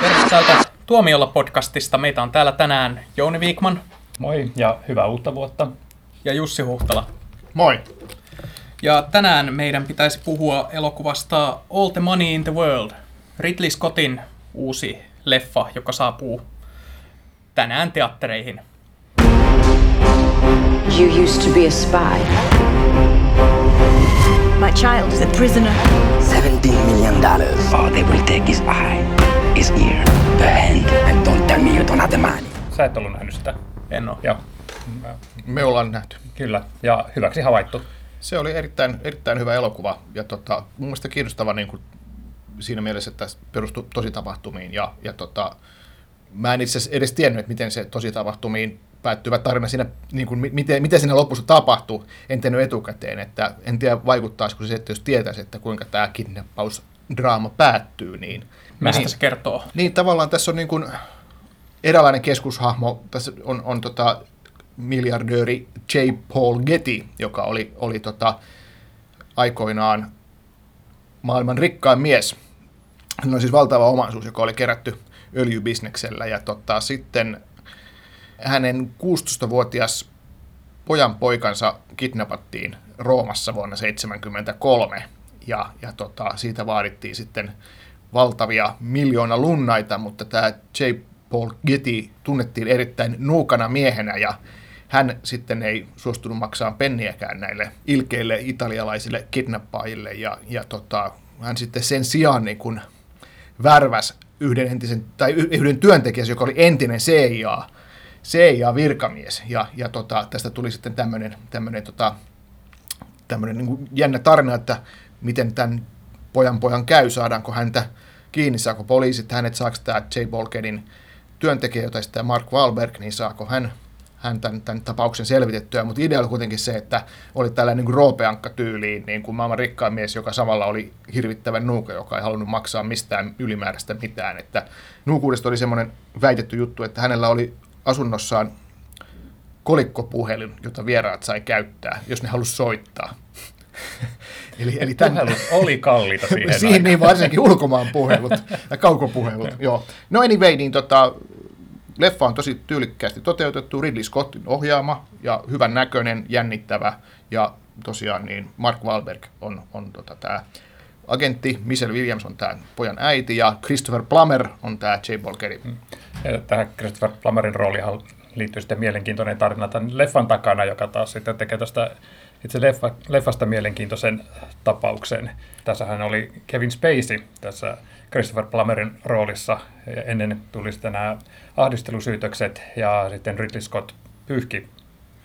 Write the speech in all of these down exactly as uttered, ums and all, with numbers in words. Perssältä Tuomiolla podcastista. Meitä on täällä tänään Joni Wikman. Moi ja hyvää uutta vuotta. Ja Jussi Huhtala. Moi. Ja tänään meidän pitäisi puhua elokuvasta All the Money in the World. Ridley Scottin uusi leffa, joka saapuu tänään teattereihin. You used to be a spy. My child is a prisoner. seventeen million dollars. All they will take is eye, is ear, the hand, and don't tell me you don't have the money. Sä et ollut nähnyt sitä. En oo. Joo. Me ollaan nähty. Kyllä, ja hyväksi havaittu. Se oli erittäin, erittäin hyvä elokuva, ja tota, mun mielestä kiinnostava niin kuin siinä mielessä, että perustui tosi tapahtumiin, ja, ja tota, mä en itse asiassa edes tiennyt, miten se tosi tapahtumiin päättyvä tarina siinä, niin kuin, miten, miten siinä lopussa tapahtuu, en tiennyt etukäteen, että en tiedä vaikuttaisiko se, että jos tietäisi, että kuinka tämä kidnappausdraama päättyy, niin... Mistä niin, se kertoo? Niin, tavallaan tässä on niin kuin eräänlainen keskushahmo, tässä on, on tota... miljardööri J. Paul Getty, joka oli, oli tota, aikoinaan maailman rikkain mies. Hän oli siis valtava omaisuus, joka oli kerätty öljybisneksellä. Ja tota, sitten hänen kuusitoistavuotias pojanpoikansa kidnappattiin Roomassa vuonna seitsemänkymmentäkolme. Ja, ja tota, siitä vaadittiin sitten valtavia miljoona lunnaita, mutta tämä J. Paul Getty tunnettiin erittäin nuukana miehenä ja hän sitten ei suostunut maksaa penniäkään näille ilkeille italialaisille kidnappaajille, ja, ja tota, hän sitten sen sijaan niin kun värväsi yhden, entisen, tai yhden työntekijän, joka oli entinen C I A-virkamies. Ja, ja tota, tästä tuli sitten tämmöinen tota, niin jännä tarina, että miten tämän pojan pojan käy, saadaanko häntä kiinni, saako poliisit hänet, saako tämä J. Paul Gettyn työntekijä, jota sitten Mark Wahlberg, niin saako hän... hän tämän, tämän tapauksen selvitettyä, mutta idea oli kuitenkin se, että oli tällainen niin roopeankka-tyyliin niin kuin maailman rikkaan mies, joka samalla oli hirvittävän nuuka, joka ei halunnut maksaa mistään ylimääräistä mitään. Että nuukuudesta oli semmoinen väitetty juttu, että hänellä oli asunnossaan kolikkopuhelin, jota vieraat sai käyttää, jos ne halusi soittaa. Eli, eli tämän... Puhelut oli kalliita siihen Siihen niin varsinkin ulkomaan puhelut ja kaukopuhelut. Joo. No anyway, niin tota... Leffa on tosi tyylikkäästi toteutettu, Ridley Scottin ohjaama ja hyvän näköinen, jännittävä, ja tosiaan niin Mark Wahlberg on, on tota, tämä agentti, Michelle Williams on tämä pojan äiti ja Christopher Plummer on tämä J. Paul Getty. Tähän Christopher Plummerin roolihan liittyy sitten mielenkiintoinen tarina tämän leffan takana, joka taas sitten tekee tuosta itse leffa, leffasta mielenkiintoisen tapauksen. Tässähän oli Kevin Spacey tässä Christopher Plummerin roolissa. Ennen tuli sitten nämä ahdistelusyytökset ja sitten Ridley Scott pyyhki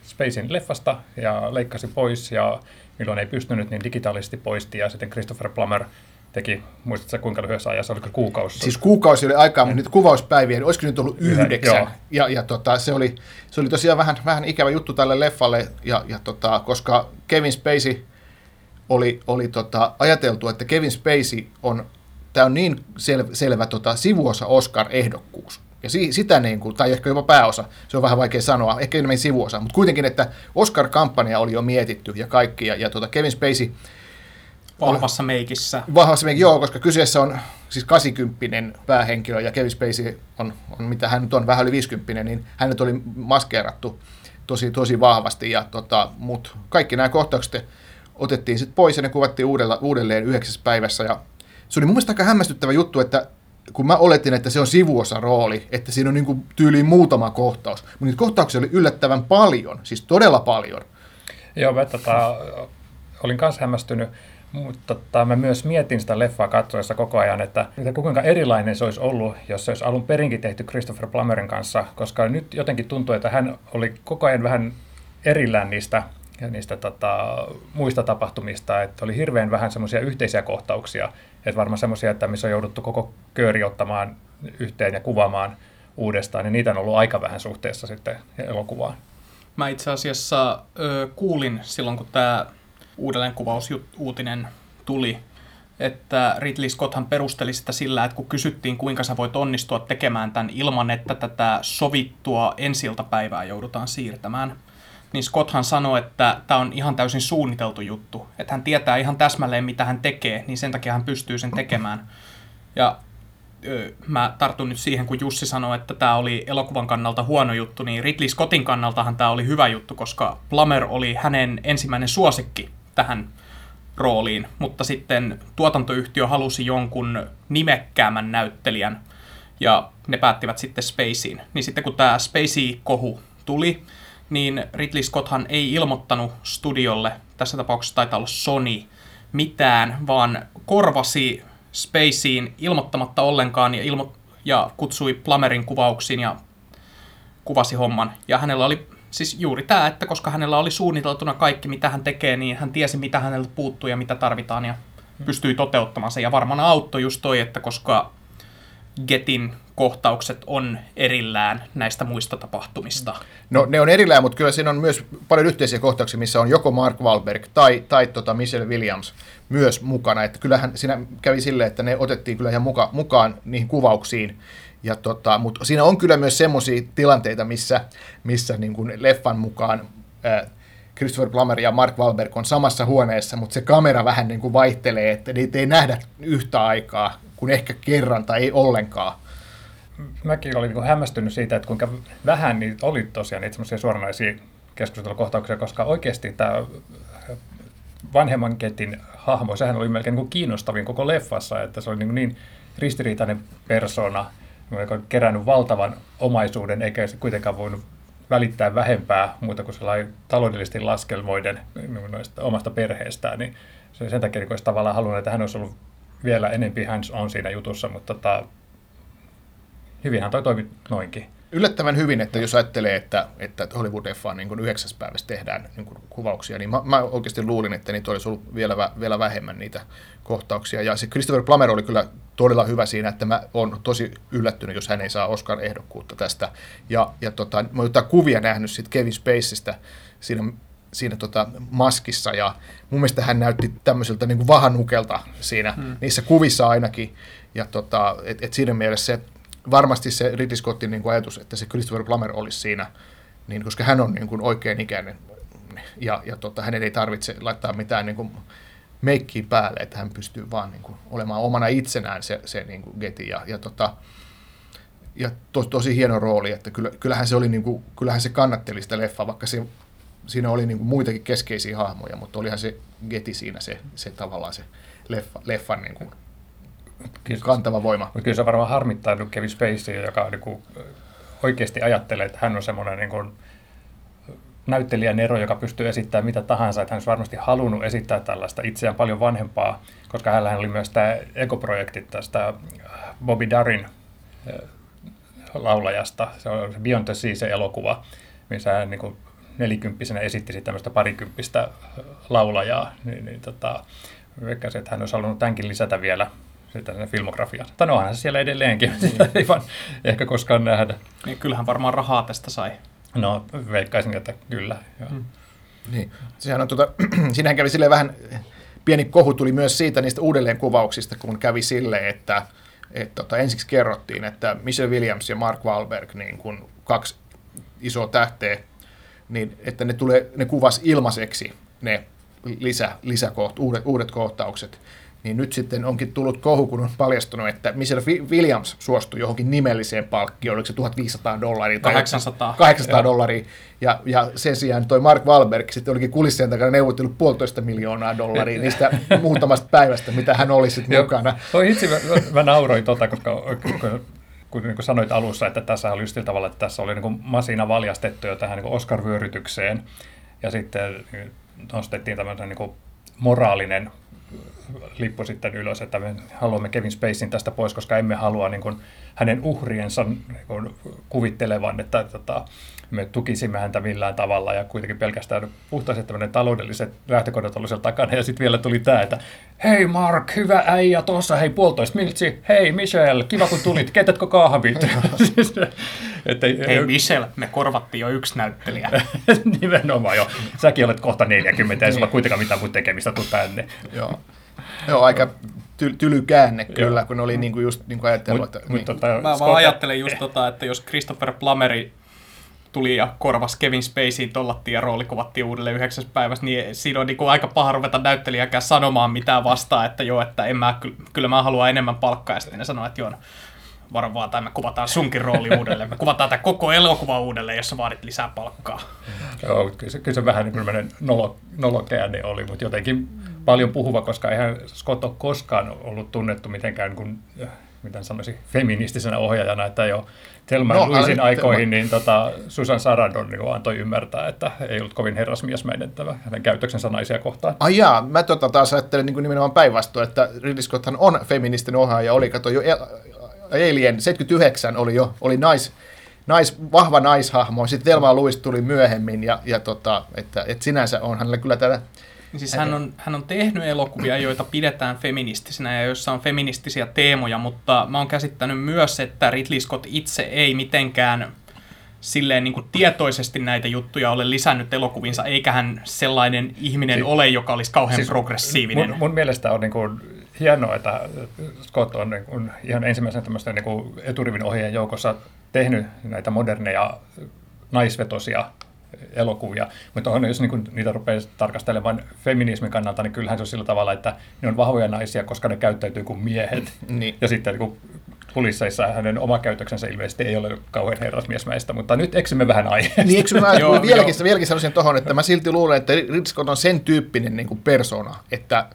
Spaceyn leffasta ja leikkasi pois ja milloin ei pystynyt, niin digitaalisesti poisti ja sitten Christopher Plummer teki, muistatko kuinka lyhyessä ajassa, oliko kuukausi? Siis kuukausi oli aikaa, mutta nyt kuvauspäiviä, niin olisiko nyt ollut yhdeksän? Yhden, ja ja tota, se, oli, se oli tosiaan vähän, vähän ikävä juttu tälle leffalle, ja, ja tota, koska Kevin Spacey oli, oli tota, ajateltu, että Kevin Spacey on, tämä on niin sel, selvä tota, sivuosa Oscar-ehdokkuus. Ja si, sitä niin kuin, tai ehkä jopa pääosa, se on vähän vaikea sanoa, ehkä enemmän sivuosa, mutta kuitenkin, että Oscar-kampanja oli jo mietitty ja kaikki, ja, ja tota, Kevin Spacey vahvassa meikissä. Vahvassa meikissä, joo, koska kyseessä on siis kahdeksankymppinen päähenkilö ja Kevin Spacey on, on mitä hän nyt on, vähän yli viisikymmentä, niin hänet oli maskeerattu tosi, tosi vahvasti. Ja tota, mut kaikki nämä kohtaukset otettiin sitten pois ja ne kuvattiin uudella, uudelleen yhdeksäs päivässä. Ja se oli mun mielestä aika hämmästyttävä juttu, että kun mä oletin, että se on sivuosa rooli, että siinä on niinku tyyliin muutama kohtaus, mutta niitä kohtauksia oli yllättävän paljon, siis todella paljon. Joo, mä tota, olin kanssa hämmästynyt. Mutta mä myös mietin sitä leffaa katsoessa koko ajan, että kuinka erilainen se olisi ollut, jos se olisi alun perinkin tehty Christopher Plummerin kanssa, koska nyt jotenkin tuntuu, että hän oli koko ajan vähän erillään niistä, niistä tota, muista tapahtumista, että oli hirveän vähän semmoisia yhteisiä kohtauksia, että varmaan semmoisia, että missä on jouduttu koko kööri ottamaan yhteen ja kuvaamaan uudestaan, niin niitä on ollut aika vähän suhteessa sitten elokuvaan. Mä itse asiassa ö, kuulin silloin, kun tämä uudelleenkuvausuutinen tuli, että Ridley Scotthan perusteli sitä sillä, että kun kysyttiin, kuinka sä voit onnistua tekemään tämän ilman, että tätä sovittua ensi-iltapäivää joudutaan siirtämään, niin Scotthan sanoi, että tämä on ihan täysin suunniteltu juttu, että hän tietää ihan täsmälleen, mitä hän tekee, niin sen takia hän pystyy sen tekemään. Ja mä tartun nyt siihen, kun Jussi sanoi, että tämä oli elokuvan kannalta huono juttu, niin Ridley Scottin kannaltahan tämä oli hyvä juttu, koska Plummer oli hänen ensimmäinen suosikki tähän rooliin, mutta sitten tuotantoyhtiö halusi jonkun nimekkäämän näyttelijän, ja ne päättivät sitten Spaceyin. Niin sitten kun tämä Spacey-kohu tuli, niin Ridley Scotthan ei ilmoittanut studiolle, tässä tapauksessa taitaa olla Sony, mitään, vaan korvasi Spaceyin ilmoittamatta ollenkaan ja, ilmo- ja kutsui Plummerin kuvauksiin ja kuvasi homman. Ja hänellä oli siis juuri tämä, että koska hänellä oli suunniteltuna kaikki, mitä hän tekee, niin hän tiesi, mitä häneltä puuttuu ja mitä tarvitaan ja pystyi toteuttamaan sen. Ja varmaan auttoi just toi, että koska Getin kohtaukset on erillään näistä muista tapahtumista. No ne on erillään, mutta kyllä siinä on myös paljon yhteisiä kohtauksia, missä on joko Mark Wahlberg tai, tai tota Michelle Williams myös mukana. Että kyllähän siinä kävi silleen, että ne otettiin kyllä ihan muka, mukaan niihin kuvauksiin. Ja tota, mutta siinä on kyllä myös semmoisia tilanteita, missä, missä niin kuin leffan mukaan ää, Christopher Plummer ja Mark Wahlberg on samassa huoneessa, mutta se kamera vähän niin kuin vaihtelee, että niitä ei nähdä yhtä aikaa kuin ehkä kerran tai ei ollenkaan. Mäkin olin niin kuin hämmästynyt siitä, että kuinka vähän niitä oli tosiaan niitä semmoisia suoranaisia keskustelukohtauksia, koska oikeasti tämä vanhemman Getin hahmo, sehän oli melkein niin kuin kiinnostavin koko leffassa, että se oli niin, niin ristiriitainen persona, joka on kerännyt valtavan omaisuuden, eikä se kuitenkaan voinut välittää vähempää muuta kuin sellainen taloudellisesti laskelmoiden noista omasta perheestään, niin se sen takia olisi tavallaan halunnut, että hän olisi ollut vielä enempi hands on siinä jutussa, mutta tota, hyvinhän toi toimi noinkin. Yllättävän hyvin, että jos ajattelee, että, että Hollywood-leffaan niin yhdeksäs päivässä tehdään niin kuvauksia, niin mä, mä oikeasti luulin, että niitä olisi ollut vielä, vielä vähemmän niitä kohtauksia. Ja se Christopher Plummer oli kyllä todella hyvä siinä, että mä oon tosi yllättynyt, jos hän ei saa Oscar-ehdokkuutta tästä. Ja, ja tota, mä oon jotain kuvia nähnyt sit Kevin Spaceystä siinä, siinä tota maskissa, ja mun mielestä hän näytti tämmöiseltä niin kuin vahanukelta siinä, hmm. niissä kuvissa ainakin. Ja tota, et, et siinä mielessä se... Varmasti se Ridley Scottin niin kuin ajatus, että se Christopher Plummer olisi siinä, niin, koska hän on niin kuin oikein ikäinen ja, ja tota, hänen ei tarvitse laittaa mitään niin kuin meikkiä päälle, että hän pystyy vaan niin kuin olemaan omana itsenään se, se niin kuin Getty. Ja, ja, tota, ja to, tosi hieno rooli, että kyllähän se, oli niin kuin, kyllähän se kannatteli sitä leffaa, vaikka se, siinä oli niin kuin muitakin keskeisiä hahmoja, mutta olihan se Getty siinä se, se tavallaan se leffa, leffan... Niin kuin, kantava voima. Mutta kyllä se on varmaan harmittanut Kevin Spacey, joka niinku oikeasti ajattelee, että hän on semmoinen niinku näyttelijän ero, joka pystyy esittämään mitä tahansa. Että hän olisi varmasti halunnut esittää tällaista itseään paljon vanhempaa, koska hänellä oli myös tämä ekoprojekti tästä Bobby Darin laulajasta. Se on se Beyond the Sea, se elokuva, missä hän niinku nelikymppisenä esitti tämmöistä parikymppistä laulajaa. Niin, niin tota, veikkasin, että hän olisi halunnut tämänkin lisätä vielä sitä filmografiaa. Tai onhan se siellä edelleenkin, mm. ei vaan ehkä koskaan nähdä. Niin, kyllähän varmaan rahaa tästä sai. No, veikkaisin, että kyllä. Mm. Niin. Sehän on, tuota, siinähän kävi silleen vähän, pieni kohu tuli myös siitä niistä uudelleenkuvauksista, kun kävi silleen, että et, tota, ensiksi kerrottiin, että Michelle Williams ja Mark Wahlberg, niin kun kaksi isoa tähteä, niin että ne, tulee, ne kuvasi ilmaiseksi ne lisä, lisäkoht, uudet, uudet kohtaukset. Niin nyt sitten onkin tullut kohu, kun on paljastunut, että Michelle Williams suostui johonkin nimelliseen palkkioon, oliko se tuhat viisisataa dollaria tai kahdeksansataa dollaria, ja, ja sen sijaan toi Mark Wahlberg sitten olikin kulissien takana neuvotellut puolitoista miljoonaa dollaria niistä muutamasta päivästä, mitä hän oli sitten mukana. Toi itse, mä, mä nauroin tota, koska kun, kun niin kuin sanoit alussa, että tässä oli just sillä tavalla, että tässä oli niin kuin masina valjastettu jo tähän niin kuin Oscar-vyörytykseen, ja sitten nostettiin tämmöinen niin kuin moraalinen lippu sitten ylös, että me haluamme Kevin Spaceyin tästä pois, koska emme halua niin kuin hänen uhriensa niin kuin kuvittelevan, että tota, me tukisimme häntä millään tavalla, ja kuitenkin pelkästään puhtaasti taloudelliset lähtökohdat oli siellä takana, ja sitten vielä tuli tämä, että hei Mark, hyvä äijä, tuossa hei puolitoista miltsi, hei Michelle, kiva kun tulit, keitätkö kahvit? Että, hei Michelle, me korvattiin jo yksi näyttelijä. Nimenomaan jo, säkin olet kohta neljäkymmentä, ei sulla kuitenkaan mitään muuta tekemistä, tuu tänne. Joo. Joo, aika tylykäänne kyllä, joo. Kun oli niinku just niinku ajatellut. Mut, että, mut, niin. tota, Mä vaan ajattelin just tota, että jos Christopher Plummeri tuli ja korvasi Kevin Spaceyin, tollattiin ja rooli kuvattiin uudelleen yhdeksäs päivässä, niin siinä on niinku aika paha ruveta näyttelijäkään sanomaan mitään vastaan, että joo, että en mä, kyllä mä haluan enemmän palkkaa, ja sitten ne sanoo, että joo, varvaa, tai me kuvataan sunkin rooli uudelleen. Me kuvataan tämä koko elokuva uudelleen, jos sä vaadit lisää palkkaa. Joo, kyllä se, kyllä se vähän niin kuin nolo, nolokäänne oli, mutta jotenkin paljon puhuva, koska eihän Scott ole koskaan ollut tunnettu mitenkään, kun, miten sanoisin, feministisenä ohjaajana, että jo Thelma ja Louisin aikoihin niin tota, Susan Sarandon niin antoi ymmärtää, että ei ollut kovin herrasmiesmäinen tämä hänen käytöksensä naisia kohtaan. Ai jaa, mä tota taas ajattelin niin nimenomaan päinvastoin, että Ridley Scotthan on feministinen ohjaaja, oli kato jo Alien seitsemänkymmentäyhdeksän oli jo oli nais, nais, vahva naishahmo, sitten Thelma ja Louis tuli myöhemmin ja, ja tota, että, et sinänsä on hänellä kyllä täällä. Siis hän on, hän on tehnyt elokuvia, joita pidetään feministisinä ja joissa on feministisiä teemoja, mutta mä oon käsittänyt myös, että Ridley Scott itse ei mitenkään silleen niin kuin tietoisesti näitä juttuja ole lisännyt elokuvinsa, eikä hän sellainen ihminen siis, ole, joka olisi kauhean siis progressiivinen. Mun, mun mielestä on niin kuin hienoa, että Scott on niin kuin ihan ensimmäisenä tämmöisten niin kuin eturivin ohjeen joukossa tehnyt näitä moderneja naisvetosia elokuvia, mutta on, jos niinku niitä rupeaa tarkastelemaan feminismin kannalta, niin kyllähän se on sillä tavalla, että ne on vahvoja naisia, koska ne käyttäytyy kuin miehet. Niin. Ja sitten niin kulisseissa hänen oma käytöksensä ilmeisesti ei ole kauhean herrasmiesmäistä, mutta nyt eksymme vähän aiheesta. Niin eksymme vähän aiheesta, mutta vieläkin, vieläkin sanoisin tuohon, että mä silti luulen, että Ridley Scott on sen tyyppinen niin kuin persona, että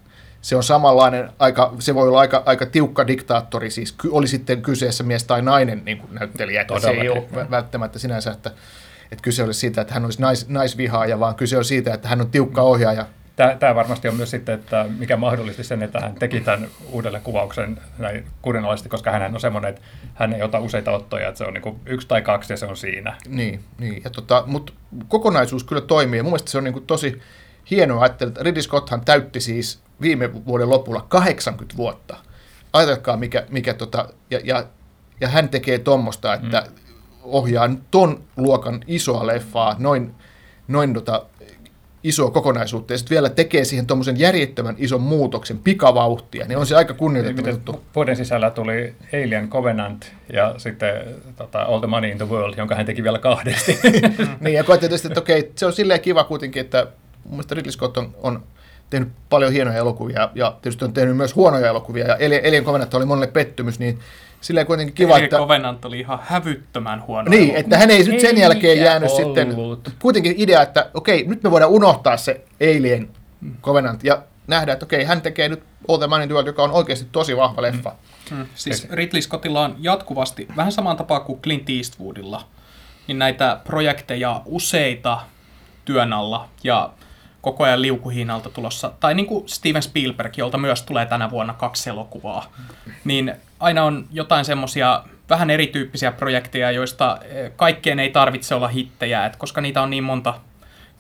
se on samanlainen, aika, se voi olla aika, aika tiukka diktaattori, siis oli sitten kyseessä mies tai nainen niin kuin näyttelijä, että se ei ole välttämättä sinänsä, että että kyse olisi siitä, että hän olisi nais, naisvihaaja, vaan kyse on siitä, että hän on tiukka ohjaaja. Tämä, tämä varmasti on myös sitten, että mikä mahdollisti sen, että hän teki tämän uudelleen kuvauksen näin kurinalaisesti, koska hän on semmoinen, että hän ei ota useita ottoja, että se on niin kuin yksi tai kaksi ja se on siinä. Niin, niin. Ja tota, mutta kokonaisuus kyllä toimii ja mun mielestä se on niin kuin tosi hienoa, että Ridley Scotthan täytti siis viime vuoden lopulla kahdeksankymmentä vuotta. Ajatelkaa, mikä, mikä tota, ja, ja, ja hän tekee tuommoista, että mm. ohjaa ton luokan isoa leffaa, noin, noin tota, isoa kokonaisuutta, ja sitten vielä tekee siihen tuommoisen järjettömän ison muutoksen pikavauhtia, niin on se aika kunnioitettava juttu. Vuoden sisällä tuli Alien Covenant ja sitten tota, All the Money in the World, jonka hän teki vielä kahdesti. Niin, ja koettiin tietysti, että okei, se on silleen kiva kuitenkin, että mun mielestä Ridley Scott on, on tehnyt paljon hienoja elokuvia, ja tietysti on tehnyt myös huonoja elokuvia, ja Alien Covenant oli monelle pettymys, niin silleen kuitenkin kiva, Eli että... Covenant oli ihan hävyttömän huono. Niin, että hän ei nyt sen ei jälkeen jäänyt ollut. Sitten... Kuitenkin idea, että okei, nyt me voidaan unohtaa se Alien Covenant ja nähdä, että okei, hän tekee nyt All the Money in the World, joka on oikeasti tosi vahva leffa. Mm. Siis Ridley Scottilla on jatkuvasti, vähän samaan tapaan kuin Clint Eastwoodilla, niin näitä projekteja useita työn alla ja koko ajan liukuhiinalta tulossa. Tai niin kuin Steven Spielberg, jolta myös tulee tänä vuonna kaksi elokuvaa, niin... Aina on jotain semmoisia vähän erityyppisiä projekteja, joista kaikkeen ei tarvitse olla hittejä, et koska niitä on niin monta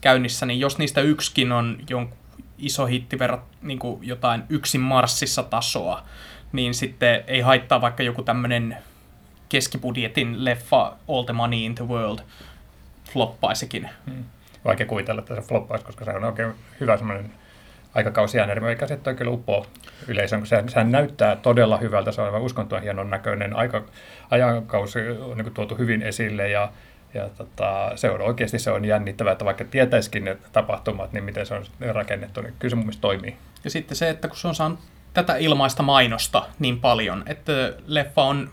käynnissä, niin jos niistä yksikin on jonkun iso hitti verrat, niin kuin jotain yksin marssissa tasoa, niin sitten ei haittaa vaikka joku tämmöinen keskibudjetin leffa All the Money in the World floppaisikin. Hmm. Vaikea kuvitella, että se floppaisi, koska se on oikein hyvä semmoinen... aikakausjäänärmä, eikä se ole kyllä uppo yleisön, kun sehän, sehän näyttää todella hyvältä, se on aivan uskontoon hienon näköinen, aika, ajankausi on niin kuin tuotu hyvin esille ja, ja tota, se on oikeasti se on jännittävää, että vaikka tietäisikin ne tapahtumat, niin miten se on rakennettu, niin kyllä se mun mielestä toimii. Ja sitten se, että kun se on saanut tätä ilmaista mainosta niin paljon, että leffa on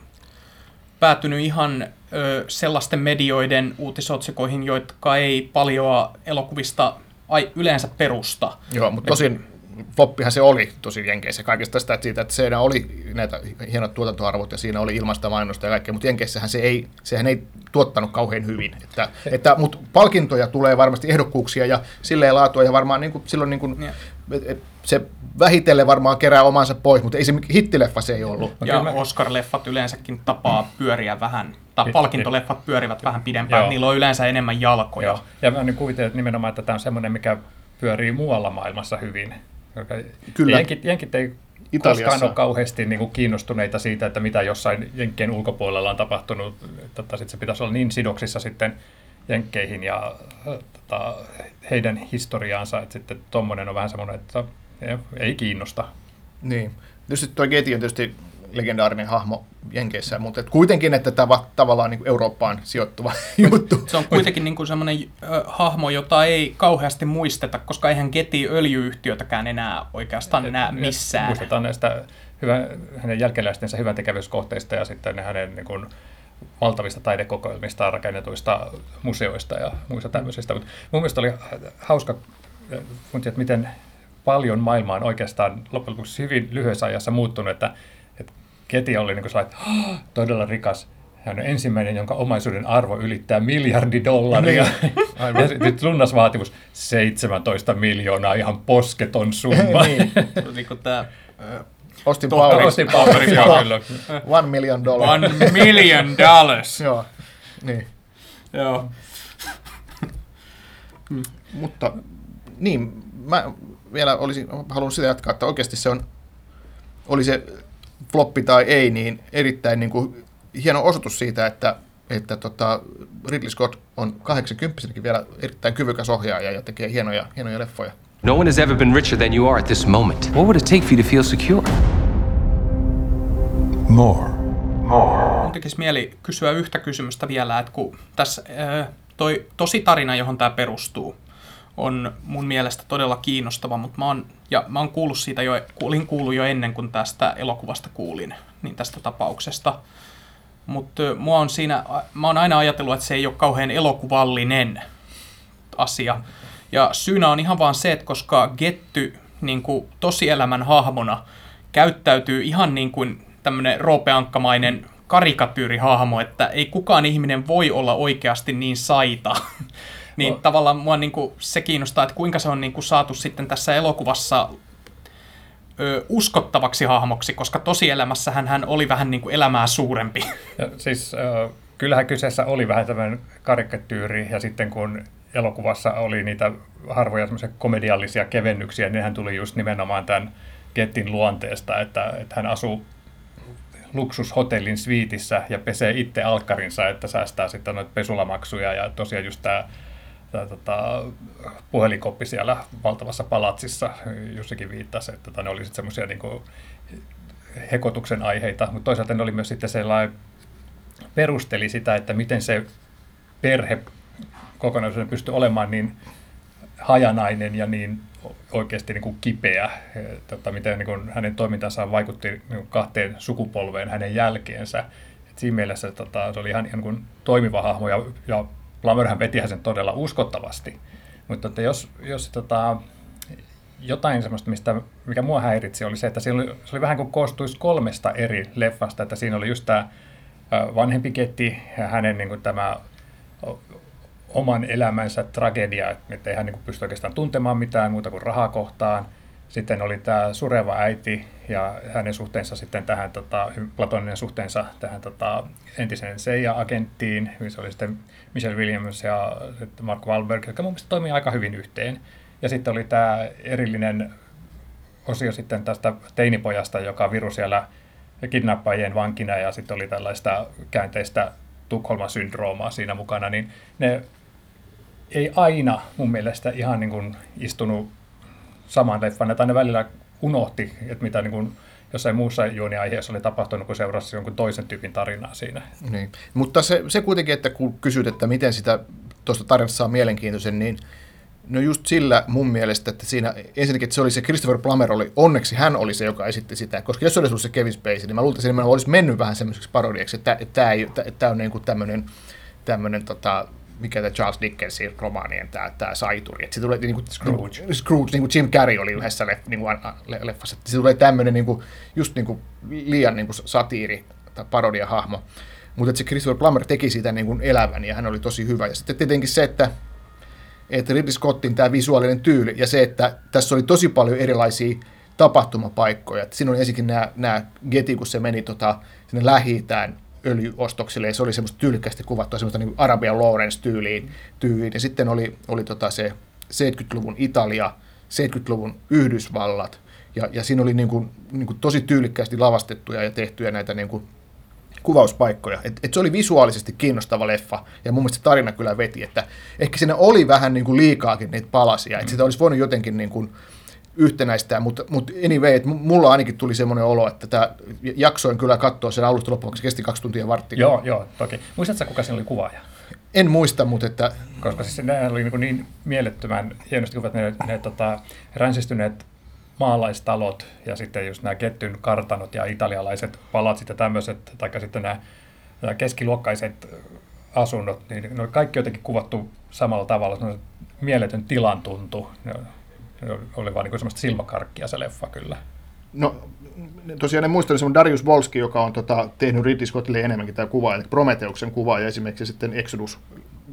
päätynyt ihan ö, sellaisten medioiden uutisotsikoihin, jotka ei paljoa elokuvista ai yleensä perusta. Joo, mutta tosin floppihan se oli tosi jenkeissä kaikesta tästä, että siitä, että siinä oli näitä hienot tuotantoarvot ja siinä oli ilmaista mainosta ja kaikkea, mutta jenkeissähän se ei, sehän ei tuottanut kauhean hyvin. Että, että, mutta palkintoja tulee varmasti ehdokkuuksia ja silleen laatua ja varmaan niin kuin, silloin niin kuin, se vähitellen varmaan kerää omansa pois, mutta ei se hittileffa se ei ollut. Ja mä... Oscar-leffat yleensäkin tapaa pyöriä vähän. Tai palkintoleffat pyörivät vähän pidempään, Joo. niillä on yleensä enemmän jalkoja. Joo. Ja mä kuvittelen että nimenomaan, että tämä on semmoinen, mikä pyörii muualla maailmassa hyvin. Kyllä. Jenkit, jenkit ei Italiassa. Koskaan ole kauheasti niin kuin kiinnostuneita siitä, että mitä jossain jenkkien ulkopuolella on tapahtunut. Tota, sit se pitäisi olla niin sidoksissa sitten jenkkeihin ja tota, heidän historiaansa, että sitten tuommoinen on vähän semmoinen, että ei kiinnosta. Niin. Tietysti tuo Getty on tietysti... legendaarinen hahmo Jenkeissä, mutta et kuitenkin, että tämä tavallaan niin kuin Eurooppaan sijoittuva juttu. Se on kuitenkin niin kuin semmoinen ö, hahmo, jota ei kauheasti muisteta, koska eihän Getty öljy-yhtiötäkään enää oikeastaan et, näe missään. Muistetaan näistä hyvä, hänen jälkeläistensä hyvän tekeväisyyskohteista ja sitten hänen niin kuin, valtavista taidekokoelmista, rakennetuista museoista ja muista tämmöisistä. Mut mun mielestä oli hauska funtia, että miten paljon maailma on oikeastaan loppujen lopuksi hyvin lyhyessä ajassa muuttunut, että, että Getty oli niin kuin sellainen, että todella rikas. Hän on ensimmäinen, jonka omaisuuden arvo ylittää miljardi dollaria. Aivan. Ja sitten lunnasvaatimus seitsemäntoista miljoonaa, ihan posketon summa. Niin. Niin kuin tämä Austin Powers. Austin Powers, joo. One million dollars. One million dollars. Joo, niin. Joo. Mm. Mutta niin, mä vielä olisin halunnut sitä jatkaa, että oikeasti se on, oli se floppi tai ei, niin erittäin niin kuin hieno osoitus siitä, että, että tota Ridley Scott on kahdeksankymppisenäkin vielä erittäin kyvykäs ohjaaja ja tekee hienoja, hienoja leffoja. No one has ever been richer than you are at this moment. What would it take for you to feel secure? More. More. Mun tekisi mieli kysyä yhtä kysymystä vielä, että kun tässä toi tosi tarina, johon tämä perustuu, on mun mielestä todella kiinnostava, mutta mä oon, ja mä oon kuullut siitä jo, olin kuullut jo ennen kuin tästä elokuvasta kuulin, niin tästä tapauksesta. Mutta mua on siinä, mä oon aina ajatellut, että se ei ole kauhean elokuvallinen asia. Ja syynä on ihan vaan se, että koska Getty niin kuin tosielämän hahmona käyttäytyy ihan niin kuin tämmöinen roopeankkamainen karikatyyrihahmo, että ei kukaan ihminen voi olla oikeasti niin saita. Niin no. Tavallaan mua niin kuin se kiinnostaa, että kuinka se on niin kuin saatu sitten tässä elokuvassa uskottavaksi hahmoksi, koska tosielämässähän hän oli vähän niin kuin elämää suurempi. Ja siis äh, kyllähän kyseessä oli vähän tämmöinen karikatyyri, ja sitten kun elokuvassa oli niitä harvoja semmoisia komediallisia kevennyksiä, niin hän tuli just nimenomaan tämän Gettyn luonteesta, että, että hän asuu luksushotellin sviitissä ja pesee itse alkkarinsa, että säästää sitten noita pesulamaksuja, ja tosiaan just tämä Tota, puhelinkoppi siellä valtavassa palatsissa Jussikin viittasi, että tota, ne oli sitten semmoisia niinku hekotuksen aiheita, mutta toisaalta ne oli myös sitten sellainen, perusteli sitä, että miten se perhe kokonaisuuden pystyi olemaan niin hajanainen ja niin oikeasti niinku kipeä, tota, miten niinku hänen toimintansa vaikutti niinku kahteen sukupolveen hänen jälkeensä. Et siinä mielessä tota, se oli ihan, ihan kuin toimiva hahmo ja, ja Plummerhän vetihän sen todella uskottavasti, mutta että jos, jos tota, jotain sellaista, mistä, mikä mua häiritsi, oli se, että siinä oli, se oli vähän kuin koostuisi kolmesta eri leffasta, että siinä oli just tämä vanhempi Getty ja hänen niin kuin tämä oman elämänsä tragedia, että ei hän niin kuin pysty oikeastaan tuntemaan mitään muuta kuin rahaa kohtaan. Sitten oli tämä sureva äiti ja hänen suhteensa sitten tähän, tota, platoninen suhteensa tähän tota, entiseen C I A-agenttiin, missä oli sitten Michelle Williams ja Mark Wahlberg, jotka mun mielestä toimii aika hyvin yhteen. Ja sitten oli tämä erillinen osio sitten tästä teinipojasta, joka virui siellä kidnappaajien vankina, ja sitten oli tällaista käänteistä Tukholma-syndroomaa siinä mukana, niin ne ei aina mun mielestä ihan niin kuin istunut samaan leffaan, että aina välillä unohti, että mitä niin kuin jossain muussa juoniaiheessa oli tapahtunut, kun seurasi jonkun toisen tyypin tarinaa siinä. Niin. Mutta se, se kuitenkin, että kun kysyt, että miten sitä tuosta tarinasta saa mielenkiintoisen, niin no just sillä mun mielestä, että siinä ensinnäkin, että se oli se Christopher Plummer, oli, onneksi hän oli se, joka esitti sitä, koska jos olisi ollut se Kevin Spacey, niin mä luultaisin, että olisi mennyt vähän semmoiseksi parodiaksi, että tämä on niin kuin tämmöinen, tämmöinen tota, mikä tämä Charles Dickensin romaanien tämä, tämä saituri. Että se tulee niin kuin Scrooge. Scrooge, niin kuin Jim Carrey oli yhdessä niin kuin leffassa. Että se tulee tämmöinen niin kuin, just niin kuin liian niin kuin satiiri tai parodiahahmo. Mutta se Christopher Plummer teki siitä niin kuin elävän ja hän oli tosi hyvä. Ja sitten tietenkin se, että, että Ridley Scottin tämä visuaalinen tyyli ja se, että tässä oli tosi paljon erilaisia tapahtumapaikkoja. Että siinä oli ensinnäkin nämä, nämä Getty, kun se meni tota, sinne Lähi-Itään öljyostoksille, ja se oli semmoista tyylikkästi kuvattua, semmoista niin Arabian Lawrence-tyyliin. Tyyliin. Ja sitten oli, oli tota se seitsemänkymmentäluvun Italia, seitsemänkymmentäluvun Yhdysvallat, ja, ja siinä oli niin kuin, niin kuin tosi tyylikkästi lavastettuja ja tehtyjä näitä niin kuin kuvauspaikkoja. Et, et se oli visuaalisesti kiinnostava leffa, ja mun mielestä tarina kyllä veti, että ehkä siinä oli vähän niin kuin liikaakin niitä palasia, että sitä olisi voinut jotenkin niin kuin yhtenäistää, mutta, mutta anyway, että mulla ainakin tuli semmoinen olo, että tämä jaksoin kyllä katsoa sen alusta loppuun, se kesti kaksi tuntia varttia. Joo, joo, toki. Muistatko, kuka siinä oli kuvaaja? En muista, mutta että... Koska siis nämä oli niin, niin mielettömän hienosti kuvat, ne, ne tota, ränsistyneet maalaistalot ja sitten just nämä kettyn kartanot ja italialaiset palatsit ja tämmöiset, tai sitten nämä, nämä keskiluokkaiset asunnot, niin ne on kaikki jotenkin kuvattu samalla tavalla, semmoinen mieletön tilan tuntu. Oli vaan niin semmoista silmäkarkkia se leffa kyllä. No tosiaan en muistelen semmoinen Dariusz Wolski, joka on tota, tehnyt Ridley Scottille enemmänkin tämä kuva, eli Prometeuksen kuva ja esimerkiksi sitten Exodus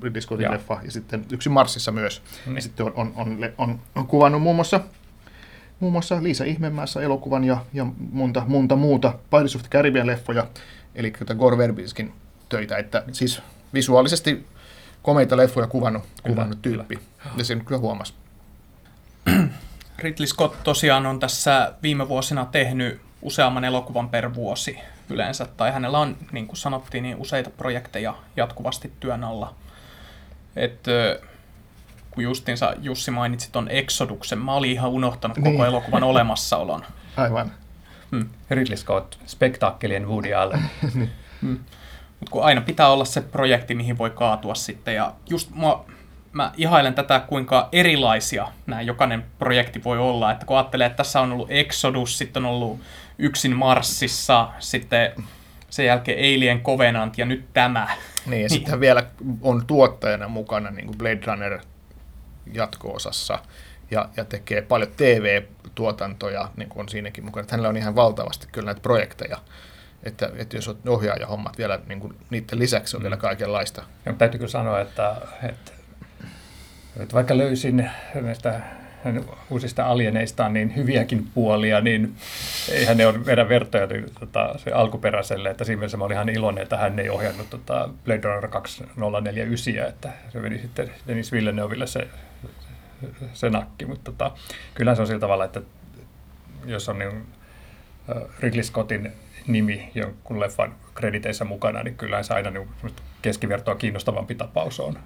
Ridley Scottin leffa ja sitten yksi Marsissa myös. Niin. Ja sitten on, on, on, on, on kuvannut muun muassa, muun muassa Liisa ihmemaassa elokuvan ja, ja monta, monta muuta Pirates of the Caribbean leffoja, eli Gore Verbinskin töitä, että siis visuaalisesti komeita leffoja kuvannut, kuvannut tyyppi, ja sen kyllä huomasi. Ridley Scott tosiaan on tässä viime vuosina tehnyt useamman elokuvan per vuosi yleensä, tai hänellä on, niin kuin sanottiin, niin useita projekteja jatkuvasti työn alla. Et, kun justiinsa Jussi mainitsi ton Exoduksen, mä olin ihan unohtanut koko niin. elokuvan olemassaolon. Aivan. Hmm. Ridley Scott, spektaakkelien Woody Allen. niin. hmm. Mut kun aina pitää olla se projekti, mihin voi kaatua sitten, ja just mä, mä ihailen tätä, kuinka erilaisia nämä jokainen projekti voi olla, että kun ajattelee, että tässä on ollut Exodus, sitten on ollut Yksin Marsissa, sitten sen jälkeen Alien Covenant ja nyt tämä. Niin, ja sittenhän vielä on tuottajana mukana niin kuin Blade Runner jatko-osassa ja, ja tekee paljon T V-tuotantoja, niin kuin on siinäkin mukana, että hänellä on ihan valtavasti kyllä näitä projekteja. Että, että jos ohjaaja hommat vielä, niin kuin niiden lisäksi on vielä kaikenlaista. Ja täytyy kyllä sanoa, että, että, että vaikka löysin näistä uusista alieneistaan niin hyviäkin puolia, niin eihän ne ole vedä vertoja tota, se alkuperäiselle. Että siinä mielessä mä olin ihan iloinen, että hän ei ohjannut tota Blade Runner kaksituhattaneljäkymmentäyhdeksän, että se meni sitten Dennis Villeneuville se, se, se nakki. Mutta tota, kyllähän se on sillä tavalla, että jos on niin, Ridley Scottin nimi jonkun leffan krediteissä mukana, niin kyllähän se aina niin keskivertoa kiinnostavampi tapaus on.